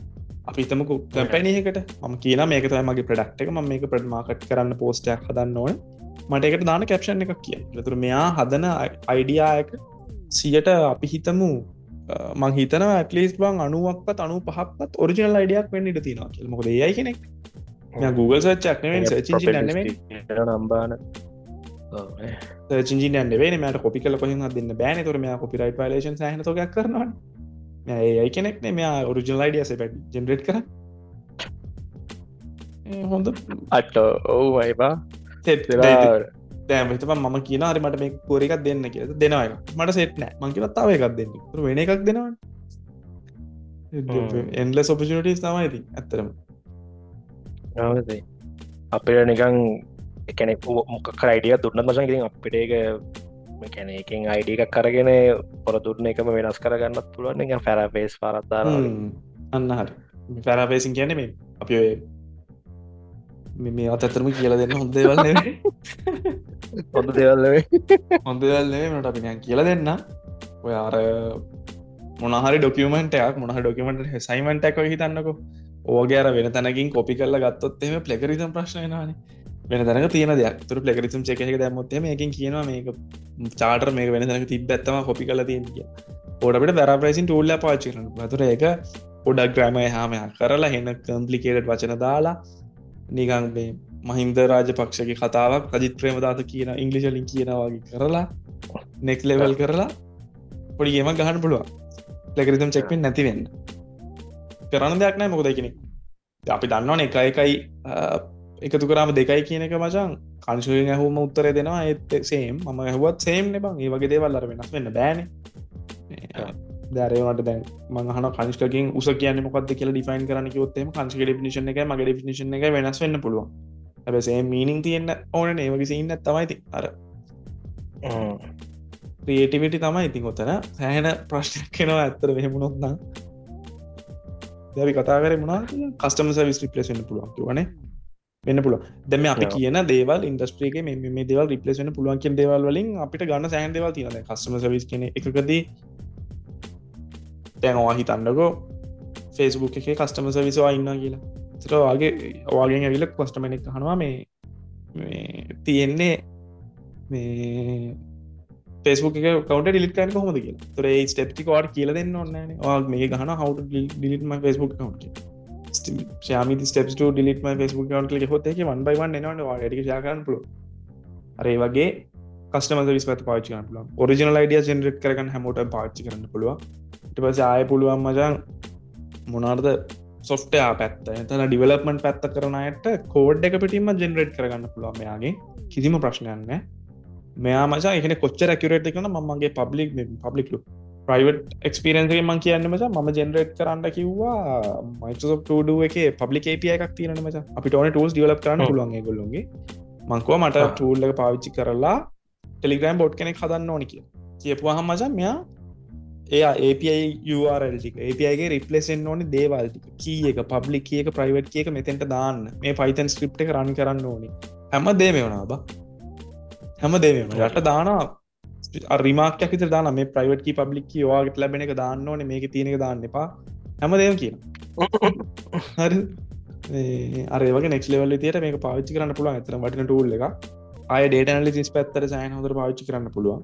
අපි හිතමු company එකකට මම කියනවා මේක තමයි මගේ product එක. මම මේක product market කරන්න post එකක් හදන්න ඕනේ. මට ඒකට දාන්න caption එකක් කියයි. ඒතර මෙයා හදන idea එක one hundred අපි හිතමු මං හිතනවා at least බං ninety ක්වත් ninety five ක්වත් original idea එකක් වෙන්න ඉඩ තියෙනවා කියලා. මොකද A I කෙනෙක්. Google search එකක් නෙවෙයි search engine එකක් නෙවෙයි නම්බාන ඔව් search engine එකක් නෙවෙයි මට copy කරලා කොහෙන් හරි දෙන්න බෑනේ. ඒතකොට මෙයා copyright violation සෑහෙන තෝගයක් කරනවානේ. මෙයා A I කෙනෙක් නේ මෙයා original ideas එක generate කරන්නේ. ඒ හොඳ අට ඔව් අයවා set වෙලා දැන් මම හිතපන් මම කියනවා හරි මට මේ query එකක් දෙන්න කියලා. දෙනවා එක. මට set නැහැ. මං කිව්වා තව එකක් දෙන්න. ඒතකොට වෙන එකක් දෙනවනේ. endless opportunities තමයි ඉතින් ඇත්තටම. නවදේ අපිට නිකන් එකන මොක කරයිඩිය දුන්නත් මසන් ඉතින් අපිට ඒක මේකන එකෙන් අයිඩිය එකක් කරගෙන පොර දුන්න එකම වෙනස් කරගන්නත් පුළුවන් නිකන් ෆැරාපේස් පාරක් දානවා අන්න හරි ෆැරාපේසින් කියන්නේ මේ අපි ඔය මේ අතතරම කියල දෙන්න හොඳ දෙවල් නෙවෙයි හොඳ දෙවල් නෙවෙයි හොඳ දෙවල් නෙවෙයි මට අපි නිකන් කියලා දෙන්න ඔය අර මොන හරි ડોකියුමන්ට් එකක් මොන හරි ડોකියුමන්ට් ඇසයින්මන්ට් එකක් වගේ හිතන්නකෝ ඕගේ අර වෙන තැනකින් කොපි කරලා ගත්තොත් එහෙම ප්ලැගරිසම් ප්‍රශ්න වෙනවනේ වෙන තැනක තියෙන දෙයක් ඒතර ප්ලැගරිසම් චෙක් එකක දැම්මොත් එහෙම මේකෙන් කියනවා මේක චාටර් මේක වෙන තැනක තිබ්බත් තමයි කොපි කරලා තියෙන්නේ කියලා ඕකට අපිට පැරාෆ්‍රයිසින් ටූල් එකක් පාවිච්චි කරනවා ඒතර ඒක පොඩක් ග්‍රෑමර් එහාම එහා කරලා හෙන කම්ප්ලිකේටඩ් වචන දාලා නිකන් මේ මහින්ද රාජපක්ෂගේ කතාවක් අජිත් ප්‍රේමදාස කියන ඉංග්‍රීසි වලින් කියනවා වගේ කරලා next level කරලා පොඩි ගේමක් ගහන්න පුළුවන්. ලැගරිතම් චෙක් වෙන්නේ නැති වෙන්න. කරන්න දෙයක් නැහැ මොකද ඒ කියන්නේ අපි දන්නවනේ එකයි එකයි එකතු කරාම දෙකයි කියන එක මචං කන්සෝලෙන් ඇහුවම උත්තරය දෙනවා ඒත් same මම ඇහුවත් same නේ බං. ඒ වගේ දේවල් අර වෙනස් වෙන්න බෑනේ. දරේවට දැන් මම අහන කන්ස්ට්‍රකින් උස කියන්නේ මොකක්ද කියලා ඩිෆයින් කරන්න කිව්වොත් එහෙම කන්ස්ට්‍රක ඩිෆිනිෂන් එකයි මගේ ඩිෆිනිෂන් එකයි වෙනස් වෙන්න පුළුවන්. හැබැයි same meaning තියෙන්න ඕනේ නේ. ඒ වගේ සීන් එකක් තමයි තියෙන්නේ. අර හ්ම් ක්‍රියේටිවිටි තමයි ඉතින් උතන සෑහෙන ප්‍රශ්නයක් වෙනවා ඇත්තට මෙහෙම වුණොත් නම්. දැන් අපි කතා කරේ මොනවද? කස්ටමර් සර්විස් රිප්ලේස් වෙන්න පුළුවන් කියවනේ. වෙන්න පුළුවන්. දැන් මේ අපි කියන දේවල් ඉන්ඩස්ට්‍රි එකේ මේ මේ දේවල් රිප්ලේස් වෙන්න පුළුවන් කියන දේවල් වලින් අපිට ගන්න සෑහෙන දේවල් තියෙනවා. දැන් කස්ටමර් සර්විස් කියන එකකදී දැන් ඔයා හිතන්නකෝ Facebook එකේ කස්ටමර් සර්විස් ඔයා ඉන්නවා කියලා. ඒතර ඔයාගේ ඔයාගෙන් ඇවිල්ලා කස්ටමර් කෙනෙක් අහනවා මේ මේ තියෙන්නේ මේ Facebook එකේ account එක delete කරන්න කොහොමද කියලා. ඒතර ඒ step ටික ඔයාට කියලා දෙන්න ඕනේ නැහනේ. ඔයා මේක ගහනවා how to delete my Facebook account කියලා. share me the steps to delete my Facebook account කියලා කිව්වොත් ඒකේ one by one එනවනේ ඔයාට ඒක share කරන්න පුළුවන්. අර ඒ වගේ කස්ටමර් සර්විස් පැත්ත පාවිච්චි කරන්න පුළුවන්. ඔරිජිනල් ideas generate කරගන්න හැමෝටම පාවිච්චි කරන්න පුළුවන්. ඊට පස්සේ ආයෙ පුළුවන් මචං මොනවාද software පැත්ත නැත්නම් development පැත්ත කරන අයට code එක පිටින්ම generate කරගන්න පුළුවන් මෙයාගේ කිසිම ප්‍රශ්නයක් නැහැ. මෙයා මචං ඒ කියන්නේ කොච්චර accurate ද කියලා නම් මම මගේ public public look private experience එකෙන් මම කියන්නේ මචං මම generate කරන්න කිව්වා Microsoft to do එකේ public A P I එකක් තියෙනවනේ මචං. අපිට ඕනේ tools develop කරන්න පුළුවන් ඒගොල්ලෝගේ. මම කිව්වා මට tool එක පාවිච්චි කරලා Telegram bot කෙනෙක් හදන්න ඕනේ කියලා. කියපුවාම මචං මෙයා එයා A P I U R L ටික A P I එකේ රිප්ලේස් වෙන්න ඕනේ දේවල් ටික. key එක public key එක private key එක මෙතෙන්ට දාන්න. මේ Python script එක run කරන්න ඕනේ. හැමදේම වෙනවා බා. හැමදේම වෙනවා. යට දානවා අර remark එකක් විතර දානවා මේ private key public key ඔයාලට ලැබෙන එක දාන්න ඕනේ. මේකේ තියෙන එක දාන්න එපා. හැමදේම කියනවා. හරි. මේ අර ඒ වගේ next level විදියට මේක පාවිච්චි කරන්න පුළුවන්. ඇත්තටම වටින tool එකක්. ආයේ data analysis පැත්තට සෑහෙන හොඳට පාවිච්චි කරන්න පුළුවන්.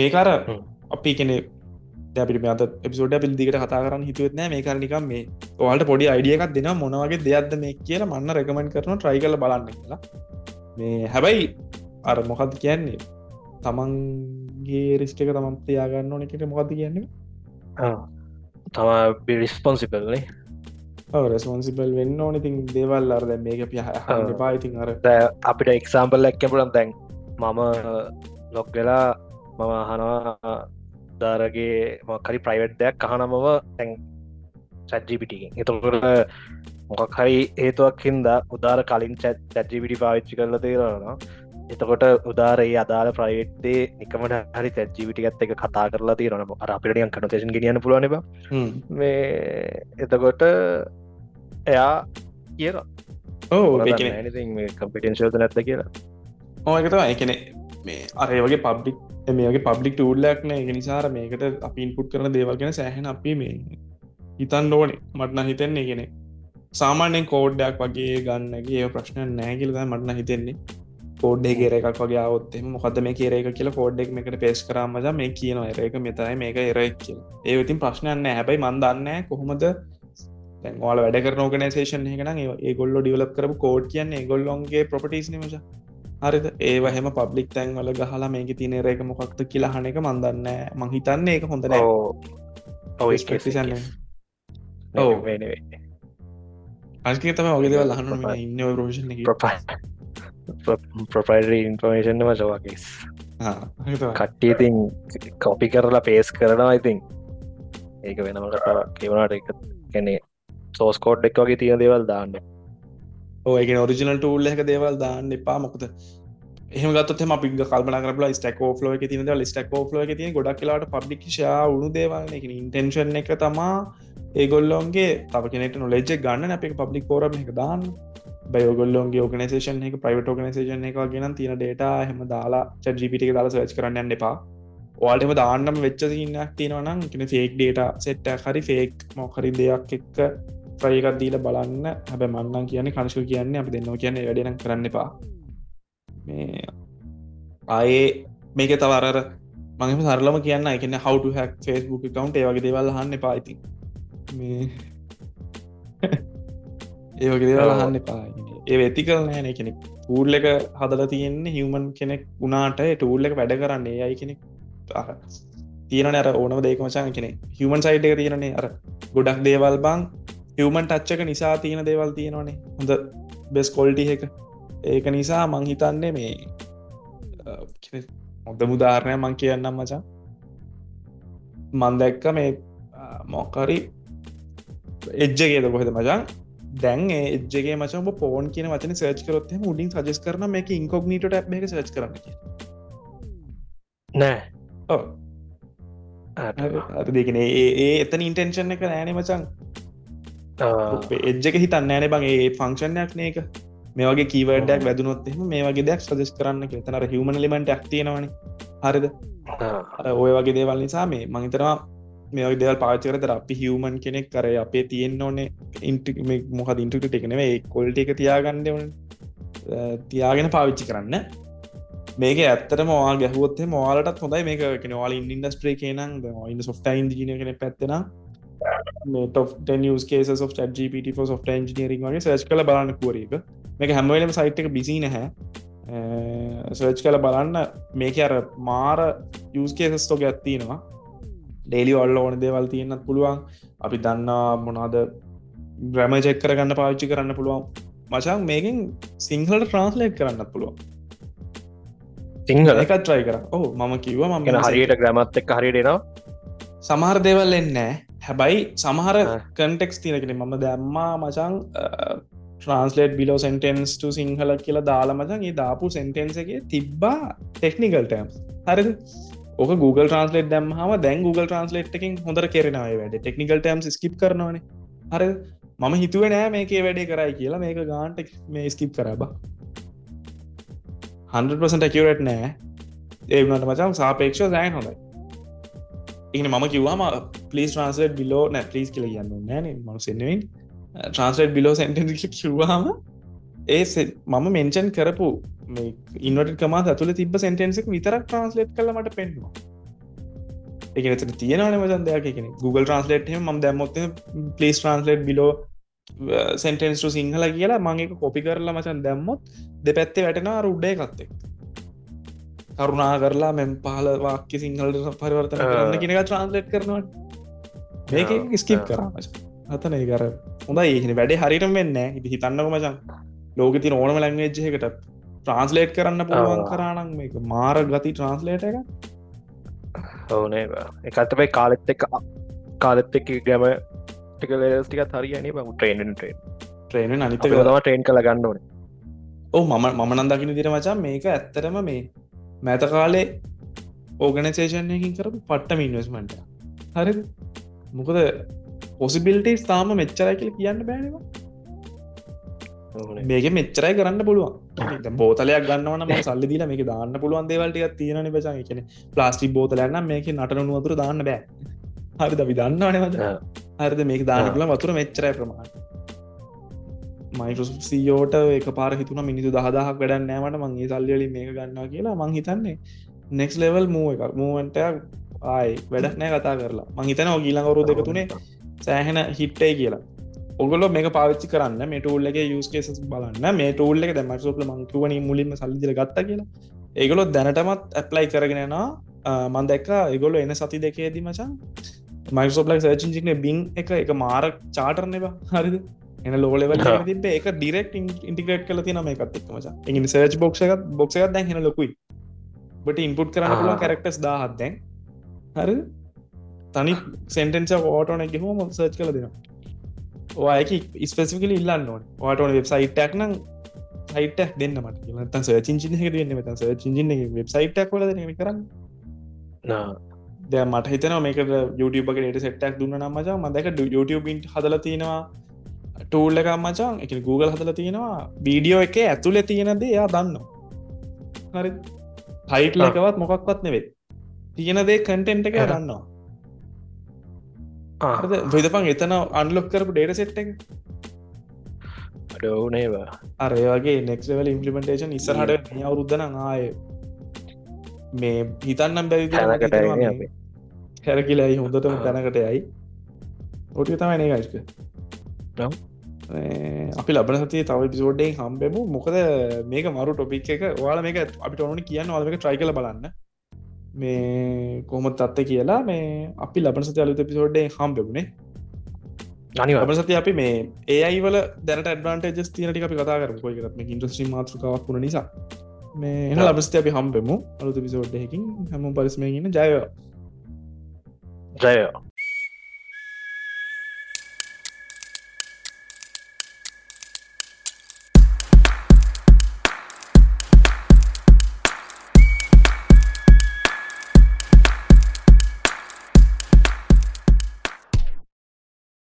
මේක අර අපි කියන්නේ අපිට මේ අද එපිසෝඩ් එක පිළිදිකට කතා කරන්න හිතුවෙත් නෑ මේක අර නිකන් මේ ඔයාලට පොඩි අයිඩියා එකක් දෙනවා මොන වගේ දෙයක්ද මේ කියලා මම රෙකමන්ඩ් කරනවා try කරලා බලන්න කියලා. මේ හැබැයි අර මොකද්ද කියන්නේ? තමන්ගේ රිස්ක් එක තමන් තියා ගන්න ඕනේ කියලා මොකද්ද කියන්නේ? ආ තමන් be responsible නේ. ඔව් responsible වෙන්න ඕනේ. ඉතින් දේවල් අර දැන් මේක අපි අහන්න එපා. ඉතින් අර අපිට example එකක් කියන්න දැන් මම log වෙලා මම අහනවා දාරගේ මකරි ප්‍රයිවට් දෙයක් අහනමම තැන් ChatGPT එකෙන් එතකොට මොකක් හරි හේතුවක් හින්දා උදාර කලින් ChatGPT පාවිච්චි කරලා තියෙනවා එතකොට උදාර ඒ අදාළ ප්‍රයිවට් දේ නිකමන හරි ChatGPT එකත් එක්ක කතා කරලා තියෙනවා අර අපිට නිකන් කන්වර්සේෂන් ගෙනියන්න පුළුවන් එපා මේ එතකොට එයා කියනවා ඔව් ඒ කියන්නේ anything මේ confidential නැද්ද කියලා ඔව් ඒක තමයි ඒ කියන්නේ මේ අර ඒ වගේ public මේගේ පබ්ලික් ටූල්ලක් නෑ එක නිසාර මේකට අපි ඉන්පුට් කරන දේවල් ගැන සෑහෙන අපි මේ හිතන්න ඕනේ මටන හිතෙන්නේ ගෙන සාමාන්‍යෙන් කෝඩ්ඩයක් වගේ ගන්නගේ ඒ ප්‍රශ්න නෑගිලද මටන හිතෙන්නේ කෝඩ්ඩේ කෙර එකක් වගේ අවත්තෙම මොකද මේ කියර එක කියලා කෝඩ්ඩෙක් එකට පේස් කරාමද මේ කියන එර එක මෙතයි මේක එරක් කිය ඒ ඉතින් ප්‍රශ්නයන්න හැබයි මන්දන්න කොහොමද ල වැඩ කරන ෝගනසේෂන් එකන ඒගොල්ලො ඩිවලප් කරපු කෝඩ් කියන්නේ ගොල්ලොන්ගේ ප්‍රපටිස් නිමචා හරිද ඒව හෙම පබ්ලික් තැන් වල ගහලා මේක තියෙන එක මොකක්ද කියලා අහන එක මන් දන්නේ නැහැ මං හිතන්නේ ඒක හොඳ නැහැ ඔව් ඒක ප්‍රතිසන්න ඔව් නේ නේ අනිත් එක තමයි ඔය දේවල් අහන්න ඕනේ මම ඉන්නේ ඔය ප්‍රොෆෙෂන් එකේ ප්‍රොප්‍රයිටරි ඉන්ෆර්මේෂන් එක වගේ කේස් හා කට්ටිය ඉතින් කොපි කරලා පේස් කරනවා ඉතින් ඒක වෙනම කතාවක් ඒ වුණාට ඒක කියන්නේ සෝස් කෝඩ් එක වගේ තියෙන දේවල් දාන්න ඒක ඔරිජිනල් ටූල් එක දේවල් දාන්න එපා මොකද එහෙම ගත්තොත් එහෙම අපි කල්පනා කරලා Stack Overflow එකේ තියෙන දේවල් Stack Overflow එකේ තියෙන ගොඩක් වෙලාවට public share වුණු දේවල් නේ කියන්නේ intention එක තමයි ඒගොල්ලෝන්ගේ තව කෙනෙක්ට knowledge එක ගන්න නේ අපි ඒක public forum එකක දාන්න බයෝගොල්ලෝන්ගේ ඕගනසේෂන් එක ප්‍රයිවට ඕගනසේෂන් එක ගෙන තියෙන ඩේට හෙම දාලා ChatGPT එක දාලා සර්ච් කරන්න යන්න එපා. ඔයාලටම දාන්නම වෙච්ච සීනක් තියෙනවා නම් කියන්නේ ෆේක් ඩේටා සෙට් එකක් හරි ෆේක් මොකක් හරි දෙයක් එක්ක ට්‍රයි එකක් දීලා බලන්න. හැබැයි මම නම් කියන්නේ කනිෂ්ක කියන්නේ අපි දෙන්නෝ කියන්නේ ඒ වැඩේ නම් කරන්න එපා. මේ ආයේ මේක තව අර අර මම සරලම කියන්න ඒ කියන්නේ how to hack Facebook account ඒ වගේ දේවල් අහන්න එපා. ඉතින් මේ ඒවගේ හන්න පා ඒ ඇති කරනෑන කෙනෙක් ටූල්ල එක හදල තියෙන්නේ හිවමන් කෙනෙක් උනාට ටූල්ල එක වැඩ කරන්නේ අයි කෙනෙක් තියන අර ඕනව දේකමචාන් කෙනෙ හමන් සයිට් එක තියරනේ අර ගොඩක් දේවල් බං හවමන් ටච්චක නිසා තියෙන දේවල් තියෙනවානේ හොඳ බෙස් කොල්ටි එක ඒක නිසා මං හිතන්නේ මේ මොද මුදාරණය මං කියන්නම් මචා මන් දැක්ක මේ මොකරි එජ්ජගේද කොහෙද මචන් දැන් එජගේ මචම පෝන් කියන වචන සර්ච් කරොත් උඩින් සජස් කරන මේ ඉන්කොග්නීට ටැබ් එක සර්ච් කරන්න නෑ දෙකන ඒ එතන ඉන්ටෙන්ෂන් එක නෑනේ මචන් එජ්ජක හිතන්න ෑන බං ඒ ෆංක්ෂන්යක් නේක මේ වගේ කීවඩක් වැදනොත් එම මේ වගේ දෙයක් සජස් කරන්න තනර හමන ලිමට ඇක්තියෙනවන හරිද ඔය වගේ දේවල් නිසා මේ මහිතරවා මේ දෙවල් පාචකරතර අපි හවමන් කෙනෙක් කර අපේ තියෙන් ඕනේ ඉන්ටිම මොහද ඉන්ටුට ටෙක්නව කොල්ට එක තියාගන්නඩ තියාගෙන පාවිච්චි කරන්න මේක ඇත්තට මවා ගැහුවත්හ මවාලටත් හොඳයි මේක වාල ඉන්ඩස්ට්‍රේ කේන ඉන්න සොෆ්ට ඉන්ජින කෙන පැත්තෙන ස් කේ ට සොට ඉජනීරින් වගේ සච් කල බලන්න පුවරේක මේක හැමවලම සයිට් එක බිසි නැහැ සර්ච් කල බලන්න මේක අර මාර යස්කේසස්තෝක ඇත්තිනවා ඩේලි ඔල්ල ඕන දේවල් තියෙන්න්නත් පුළුවන් අපි දන්නා මොනාද ග්‍රම චෙක් කරගන්න පාවිච්චි කරන්න පුළුවන් මචන් මේකින් සිංහලට ට්‍රන්ස්ලේට් කරන්න පුළුවන් සිංහල එකත් ට්‍රයි කර ඔහ මම කිව ම හරියට ග්‍රමත් එක් හරිටෙනවා සමහර දේවල් එන්නෑ හැබැයි සමහර කන්ටෙක්ස් තියනකෙන මම දැම්මා මචන් ට්‍රන්ස්ලේට් බිලෝ සෙන්ටෙන්ස්ට සිංහල කියලා දාලා මචන් ඒ දාපු සෙන්ටෙන්න්සගේ තිබ්බා ටෙක්නිකල් ටෑම් හරිද ඕක Google Translate දැම් හම දැන් Google Translate එකින් හොඳර කෙරෙනව වැඩ ටෙක්නිකල් ටම් ස්කිප් කරනවන හර මම හිතුව නෑ මේකේ වැඩේ කරයි කියලා මේක ගාන්ට මේ ස්කිප් කරබ හොඳ පර්සන්ට් ඇකියරට් නෑ ඒනට මචම් සාපේක්ෂ දෑන් හොඳයි ඉන්න මම කිවවාම පලිස් ට්‍රන්ස්ලේට් බිලෝ නැ ලිස් කියල යන්න නෑන ම සෙන්වෙන් ට්‍රන්ස්ලේට් බිලෝ සැන්ට කිවවාම ඒ මම මෙන්චන් කරපු ඉන්නට කමා තුළ තිබ සෙන්ටන්සික් විතරක් ට්‍රන්ස්ලේට් කලමට පෙන්වා එක තියෙනන මදයකෙන Google Translate ම දැමොත් please translate below sentence Sinhala කියලා මංක කොපි කරලා මචන් දැම්මොත් දෙ පැත්තේ වැටෙන රුඩ්ඩය කත්තෙක් කරුණා කරලා මෙම පහල වාක්‍ය සිංහලට පරිවර්තන කරන්න කෙනක ට්‍රන්ස්ලේට් කරනවා මේක ස්කිප් කරා හතන කර හොඳ ඒහෙන වැඩේ හරිටම වෙන්න හිතන්නක මචන් ලෝක තින ඕනම ලංවේජ්හකට ට්‍රන්ස්ලේට් කරන්න පුළුවන් කරනම් මේ මාර ගති ට්‍රන්ස්ලේට එක ඔවනේ එකතබයි කාලෙත් එක කාලෙත් එක ගැම ටික ලේස්ටික හරියන බ ට්‍රේන් ට්‍රේන අනිත තම ට්‍රේන් කළ ගන්න ඕන ඕ මම මමනන් දකින දිර මචා මේක ඇත්තරම මේ මැත කාලේ ඕගනසේෂන්යකින් කරපු පට්ටම ඉන්වස්මට හරි මොකද පොසිබිල්ටස් තාම මෙච්චරයිකල කියන්න බෑනවා මේක මෙච්චරයි කරන්න පුළුවන් බෝතලයක් ගන්නවන සල්ල දිල මේක දාන්න පුළුවන් දේවල්ටක තියෙන පචන් කියන ප්ලාස්ටික් බෝතලයන්න මේක නටන වතුර දාන්න බෑ හරි දවි දන්නවනවද හරිද මේක දාන්න පුල වතුර මෙච්චරයි ප්‍රමාණ මයිකෝසොෆ්ට් සීඊෝට එක පාර හිතුන මිනිතු දහදහක් වැඩන්න නෑමට මංගේ සල්ලියලි මේක ගන්නවා කියලා මං හිතන්නේ නෙක්ස් ලෙවල් මූ එක මූවන්ටයක් ආයි වැඩක් නෑ කතා කරලා මං හිතන ඔගීලඟවරු දෙක තුනේ සෑහෙන හිට්ටයි කියලා ඔගොල මේක පාවිච්චි කරන්න මේ ටූල්ලගේ යස්කේස බලන්න මේ ටූල්ල එක මක්සෝපල මංකිවන මුලින්ම සල්ලිදිර ගත්ත කියලා ඒගොලො දැනටමත් ඇප්ලයි කරගෙනනවා මන් දැක්ක ඒගොලො එන සති දෙකේ දිමචන් මයිකෝසොෆ්ට් සර්චිංජින බින් එක එක මාර චාටර්නවා හරිද එන ලෝලෙවල් තිබේ එක ඩිරෙක්් ඉන්ටිග්‍රේට් කල තින මේ එකත්තක් මචා එනි සර්ච් බොක්ෂක බොක්ෂක දැන් හෙන ලොකුයි බට ඉන්පුට් කරන්න පුල කරක්ටස් දාහත් දැන් හරි තනි සෙන්ටෙන්ස ඕටෝන එක හෝම සර්ච් කල දෙනවා ඔයක ස්පෙසිකල ඉල්ලන්න ඕන වාටන වෙබ්සයිටක් නම් සයිටක් දෙන්න මට ත සචිචිහක දෙන්න ත සචිචි වෙබ්සයිටක් වල නම කරන්න ද මට හිතන මේක YouTubeට සටක් දුන්න නම්මජා මදක YouTube ඉට හදල තියෙනවා ටූල් එකක් මචං එක Google හදලා තියෙනවා වීඩියෝ එකේ ඇතුලේ තියෙන දේ එයා දන්නවා හරිද ටයිටල් එකවත් මොකක්වත් නෙවෙයි තියෙන දේ කන්ටෙන්ට් එක එයා දන්නවා හරිද වෙදපන් එතන අන්ලොක් කරපු ඩේටා සෙට් එක අඩෝ නේව අර ඒ වගේ next level implementation ඉස්සරහට මේ අවුරුද්ද නම් ආයේ මේ හිතන්නම් බැරි දේ කරනවා මේ කරකිලා ඒ හොඳටම දැනකට යයි ඔටිය තමයි නේ guys අපි ලබන සතිය තව එපිසෝඩ්ඩෙන් හම්බෙමු මොකද මේක මරු ටොපික් එක ඔයාලා මේක අපිට ඕන කියන්න ඔයාලා මේක try කරලා බලන්න මේ කොහොමද තත්ත්වය කියලා මේ අපි ලබන සතිය අලුත් එපිසෝඩ්ඩෙන් හම්බෙමුනේ අනිවාර්යයෙන්ම ලබන සතිය අපි මේ A I වල දැනට ඇඩ්වාන්ටේජස් තියෙන ටික අපි කතා කරමු කොයි කරත් මේක ඉන්ඩස්ට්‍රි මාතෘකාවක් වුණ නිසා මේ එහෙනම් ලබන සතිය අපි හම්බෙමු අලුත් එපිසෝඩ් එකකින් හැමෝම පරිස්සමෙන් ඉන්න ජය වේවා ජය වේවා